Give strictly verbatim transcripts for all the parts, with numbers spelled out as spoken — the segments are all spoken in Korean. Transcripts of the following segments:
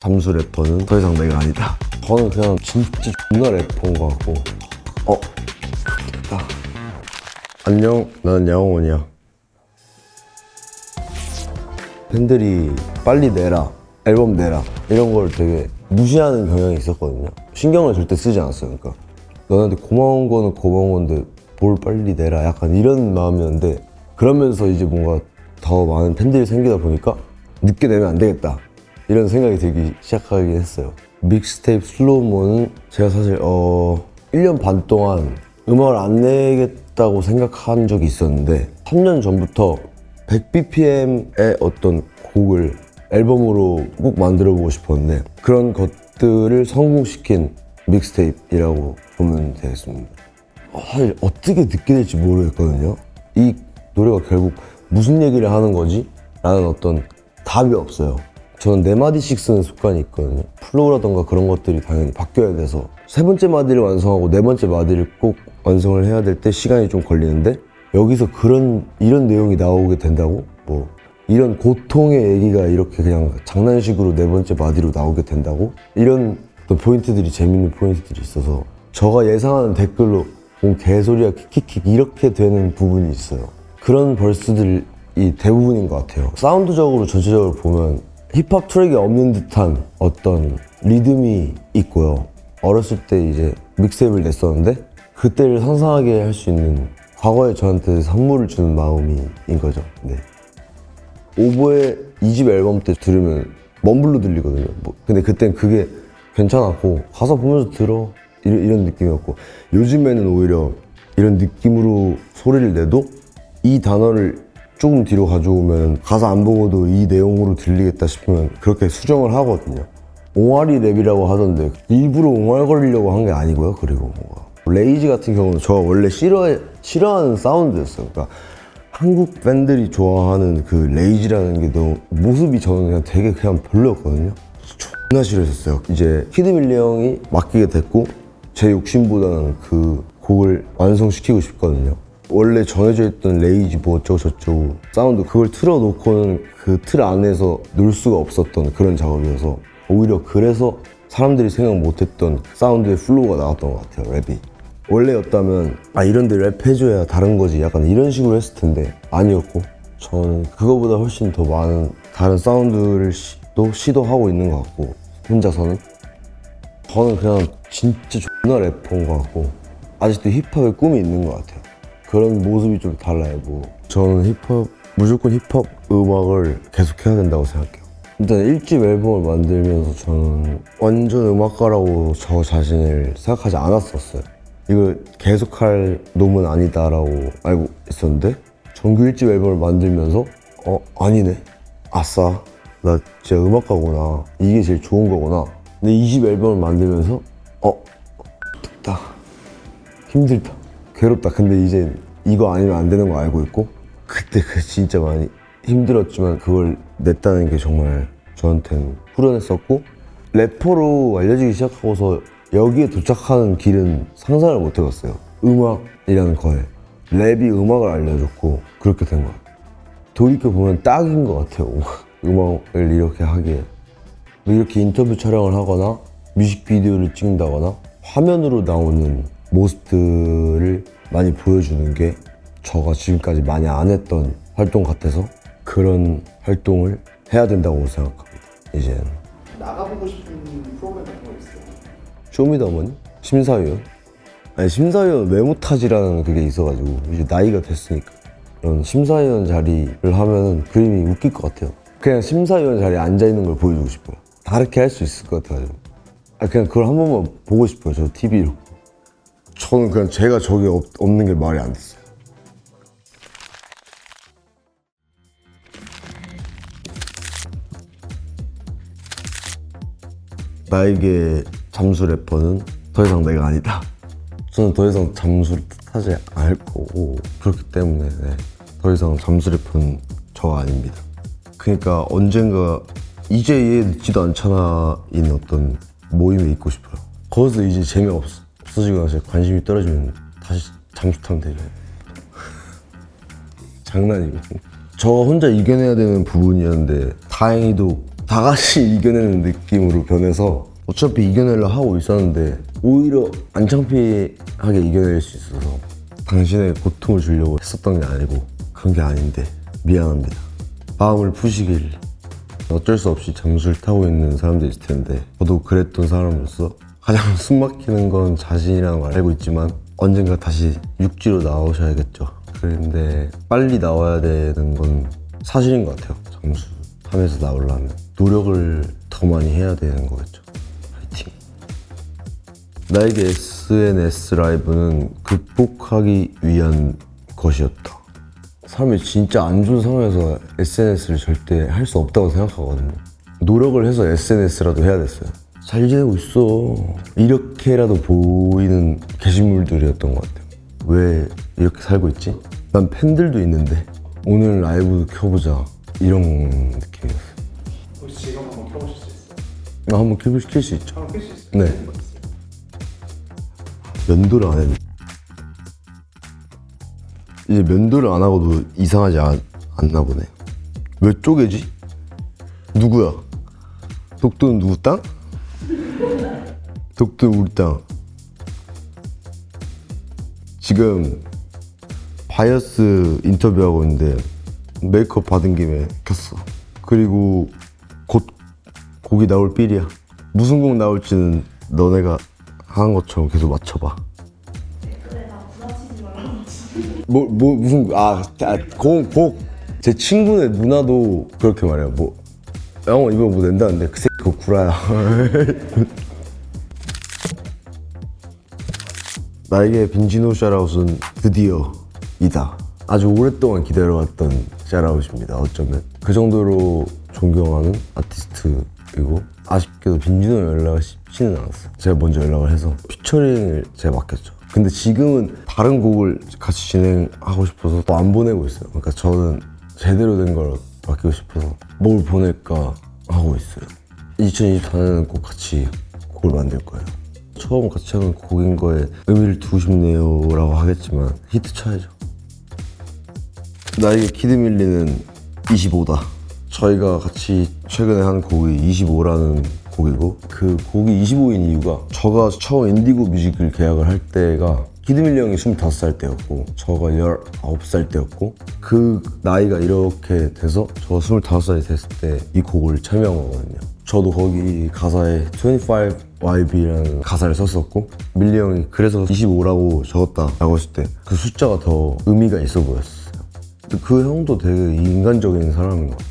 잠수 래퍼는 더 이상 내가 아니다. 저는 그냥 진짜 존나 래퍼인 것 같고. 어? 됐다. 안녕, 나는 양홍원이야. 팬들이 빨리 내라, 앨범 내라 이런 걸 되게 무시하는 경향이 있었거든요. 신경을 절대 쓰지 않았어요. 그러니까 너한테 고마운 거는 고마운 건데 뭘 빨리 내라 약간 이런 마음이었는데, 그러면서 이제 뭔가 더 많은 팬들이 생기다 보니까 늦게 내면 안 되겠다 이런 생각이 들기 시작하긴 했어요. 믹스테이프 슬로우모는 제가 사실 어... 일 년 반 동안 음악을 안 내겠다고 생각한 적이 있었는데, 삼 년 전부터 백 비피엠의 어떤 곡을 앨범으로 꼭 만들어보고 싶었는데 그런 것들을 성공시킨 믹스테이프라고 보면 되겠습니다. 사실 어떻게 듣게 될지 모르겠거든요. 이 노래가 결국 무슨 얘기를 하는 거지? 라는 어떤 답이 없어요. 저는 네 마디씩 쓰는 습관이 있거든요. 플로우라던가 그런 것들이 당연히 바뀌어야 돼서 세 번째 마디를 완성하고 네 번째 마디를 꼭 완성을 해야 될 때 시간이 좀 걸리는데, 여기서 그런 이런 내용이 나오게 된다고? 뭐 이런 고통의 얘기가 이렇게 그냥 장난식으로 네 번째 마디로 나오게 된다고? 이런 포인트들이, 재밌는 포인트들이 있어서 저가 예상하는 댓글로 뭐 개소리야 킥킥킥 이렇게 되는 부분이 있어요. 그런 벌스들이 대부분인 것 같아요. 사운드적으로 전체적으로 보면 힙합 트랙이 없는 듯한 어떤 리듬이 있고요. 어렸을 때 이제 믹스테이프를 냈었는데 그때를 상상하게 할 수 있는, 과거에 저한테 선물을 주는 마음인 거죠. 네. 오보의 이 집 앨범 때 들으면 먼블로 들리거든요. 뭐 근데 그땐 그게 괜찮았고 가사 보면서 들어 이런, 이런 느낌이었고, 요즘에는 오히려 이런 느낌으로 소리를 내도 이 단어를 조금 뒤로 가져오면 가사 안 보고도 이 내용으로 들리겠다 싶으면 그렇게 수정을 하거든요. 옹알이 랩이라고 하던데 일부러 옹알거리려고 한 게 아니고요. 그리고 뭔가 레이지 같은 경우는 제가 원래 싫어, 싫어하는 사운드였어요. 그러니까 한국 팬들이 좋아하는 그 레이지라는 게 너무 모습이 저는 그냥 되게 그냥 별로였거든요. 존나 싫어했었어요. 이제 히드밀리 형이 맡기게 됐고 제 욕심보다는 그 곡을 완성시키고 싶거든요. 원래 정해져 있던 레이지 뭐 어쩌고 저쩌고 사운드 그걸 틀어놓고는 그 틀 안에서 놀 수가 없었던 그런 작업이어서, 오히려 그래서 사람들이 생각 못했던 사운드의 플로우가 나왔던 것 같아요. 랩이 원래였다면 아 이런데 랩 해줘야 다른 거지 약간 이런 식으로 했을 텐데 아니었고, 저는 그거보다 훨씬 더 많은 다른 사운드를 또 시도하고 있는 것 같고, 혼자서는 저는 그냥 진짜 존나 래퍼인 것 같고 아직도 힙합의 꿈이 있는 것 같아요. 그런 모습이 좀 달라요. 뭐 저는 힙합, 무조건 힙합 음악을 계속 해야 된다고 생각해요. 일단 일 집 앨범을 만들면서 저는 완전 음악가라고 저 자신을 생각하지 않았었어요. 이걸 계속할 놈은 아니다라고 알고 있었는데 정규 일 집 앨범을 만들면서 어? 아니네? 아싸, 나 진짜 음악가구나. 이게 제일 좋은 거구나. 근데 이 집 앨범을 만들면서 어? 됐다. 힘들다. 괴롭다. 근데 이제 이거 아니면 안 되는 거 알고 있고, 그때 그 진짜 많이 힘들었지만 그걸 냈다는 게 정말 저한테는 후련했었고, 래퍼로 알려지기 시작하고서 여기에 도착하는 길은 상상을 못 해봤어요. 음악이라는 거에 랩이 음악을 알려줬고 그렇게 된 것 같아요. 돌이켜보면 딱인 것 같아요. 음악을 이렇게 하기에, 이렇게 인터뷰 촬영을 하거나 뮤직비디오를 찍는다거나 화면으로 나오는 모습들을 많이 보여주는 게 제가 지금까지 많이 안 했던 활동 같아서 그런 활동을 해야 된다고 생각합니다. 이제는 나가보고 싶은 프로그램 같은 거 있어요? 쇼미더머니? 심사위원? 아니 심사위원 외모타지라는 그게 있어가지고 이제 나이가 됐으니까 그런 심사위원 자리를 하면은 그림이 웃길 것 같아요. 그냥 심사위원 자리에 앉아있는 걸 보여주고 싶어요. 다르게 할 수 있을 것 같아가지고 아 그냥 그걸 한 번만 보고 싶어요. 저 티비로. 저는 그냥 제가 저기 없, 없는 게 말이 안 됐어요. 나에게 잠수 래퍼는 더 이상 내가 아니다. 저는 더 이상 잠수를 타지 않을 거고, 그렇기 때문에 네, 더 이상 잠수 래퍼는 저가 아닙니다. 그러니까 언젠가 이제 얘 늦지도 않잖아 인 어떤 모임에 있고 싶어요. 거기서 이제 재미없어 없어지거나 제 관심이 떨어지면 다시 잠수 타면 되죠. 장난이거든요. 저 혼자 이겨내야 되는 부분이었는데 다행히도 다 같이 이겨내는 느낌으로 변해서 어차피 이겨내려 하고 있었는데 오히려 안 창피하게 이겨낼 수 있어서 당신의 고통을 주려고 했었던 게 아니고 그런 게 아닌데 미안합니다. 마음을 푸시길. 어쩔 수 없이 잠수를 타고 있는 사람들 있을 텐데 저도 그랬던 사람으로서 가장 숨막히는 건 자신이라는 걸 알고 있지만 언젠가 다시 육지로 나오셔야겠죠. 그런데 빨리 나와야 되는 건 사실인 것 같아요. 잠수함에서 나오려면 노력을 더 많이 해야 되는 거겠죠. 파이팅! 나에게 에스엔에스 라이브는 극복하기 위한 것이었다. 사람이 진짜 안 좋은 상황에서 에스엔에스를 절대 할 수 없다고 생각하거든요. 노력을 해서 에스엔에스라도 해야 됐어요. 잘 지내고 있어 이렇게라도 보이는 게시물들이었던 것 같아요. 왜 이렇게 살고 있지? 난 팬들도 있는데 오늘 라이브도 켜보자 이런 느낌이었어요. 혹시 지금 한번 켜보실 수 있어요? 나 한번 켜볼 수 있죠. 한번 켜볼 수 있어요? 네. 면도를 안 해요. 이제 면도를 안 하고도 이상하지 않, 않나 보네. 왜 쪼개지? 누구야? 독도는 누구 땅? 독도는 우리 땅. 지금 바이어스 인터뷰하고 있는데 메이크업 받은 김에 켰어. 그리고 곧 곡이 나올 삘이야. 무슨 곡 나올지는 너네가 하는 것처럼 계속 맞춰봐. 뭐, 뭐, 무슨, 아, 아 곡, 곡. 제 친구네 누나도 그렇게 말해요. 뭐, 형, 이번에 뭐 낸다는데, 그 새끼 그거 구라야. 나에게 빈지노 샤라웃은 드디어 이다. 아주 오랫동안 기다려왔던 샤라웃입니다, 어쩌면. 그 정도로 존경하는 아티스트이고, 아쉽게도 빈지노 연락을 쉽지는 않았어요. 제가 먼저 연락을 해서, 피처링을 제가 맡겼죠. 근데 지금은 다른 곡을 같이 진행하고 싶어서 또 안 보내고 있어요. 그러니까 저는 제대로 된 걸 맡기고 싶어서 뭘 보낼까 하고 있어요. 이천이십사 년은 꼭 같이 곡을 만들 거예요. 처음 같이 한 곡인 거에 의미를 두고 싶네요 라고 하겠지만 히트 쳐야죠. 나에게 히드밀리는 이십오다. 저희가 같이 최근에 한 곡이 이십오라는 곡이고 그 곡이 이십오인 이유가 저가 처음 인디고 뮤직을 계약을 할 때가 히드밀리 형이 스물다섯 살 때였고 저가 열아홉 살 때였고 그 나이가 이렇게 돼서 저가 스물다섯 살이 됐을 때 이 곡을 참여한 거거든요. 저도 거기 가사에 이십오 와이비라는 가사를 썼었고 밀리 형이 그래서 이십오라고 적었다 라고 했을 때 그 숫자가 더 의미가 있어 보였어요. 그 형도 되게 인간적인 사람인 것 같아요.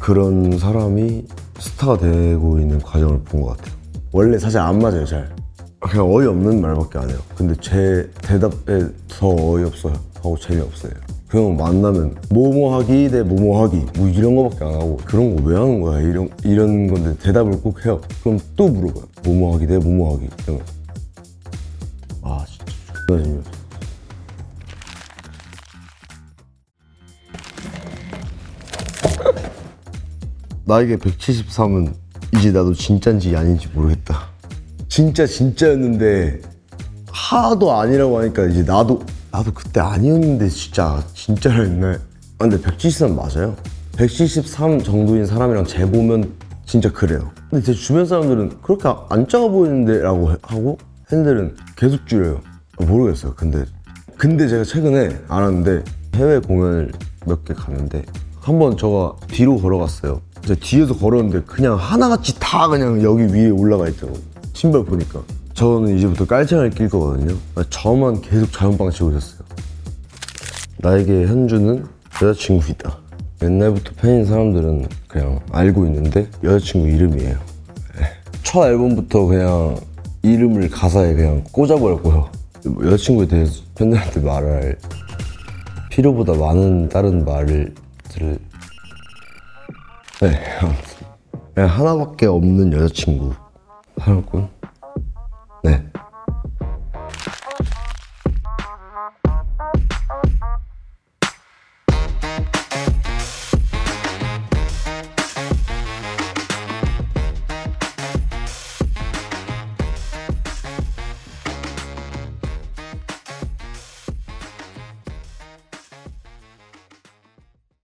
그런 사람이 스타가 되고 있는 과정을 본 것 같아요. 원래 사실 안 맞아요, 잘. 그냥 어이없는 말밖에 안 해요. 근데 제 대답에 더 어이없어요. 하고 재미없어요. 그 형 만나면 뭐뭐하기 대 뭐뭐하기 뭐 이런 거밖에 안 하고 그런 거 왜 하는 거야? 이런, 이런 건데 대답을 꼭 해요. 그럼 또 물어봐요. 뭐뭐하기 대 뭐뭐하기 이런 거. 아, 진짜 존나 재미없어. 나에게 백칠십삼은 이제 나도 진짜인지 아닌지 모르겠다. 진짜 진짜였는데 하도 아니라고 하니까 이제 나도 나도 그때 아니었는데 진짜 진짜라 했네. 근데 백칠십삼 맞아요. 백칠십삼 정도인 사람이랑 재보면 진짜 그래요. 근데 제 주변 사람들은 그렇게 안 작아 보이는데 라고 하고 팬들은 계속 줄여요. 모르겠어요. 근데 근데 제가 최근에 알았는데 해외 공연을 몇 개 갔는데 한 번 제가 뒤로 걸어갔어요. 제가 뒤에서 걸었는데 그냥 하나같이 다 그냥 여기 위에 올라가 있더라고요. 신발 보니까. 저는 이제부터 깔창을 낄 거거든요. 저만 계속 자연빵 치고 있었어요. 나에게 현주는 여자친구 있다. 옛날부터 팬인 사람들은 그냥 알고 있는데 여자친구 이름이에요. 첫 앨범부터 그냥 이름을 가사에 그냥 꽂아버렸고요. 여자친구에 대해서 팬들한테 말할 필요보다 많은 다른 말을 네, 그냥 하나밖에 없는 여자친구 사랑꾼? 네.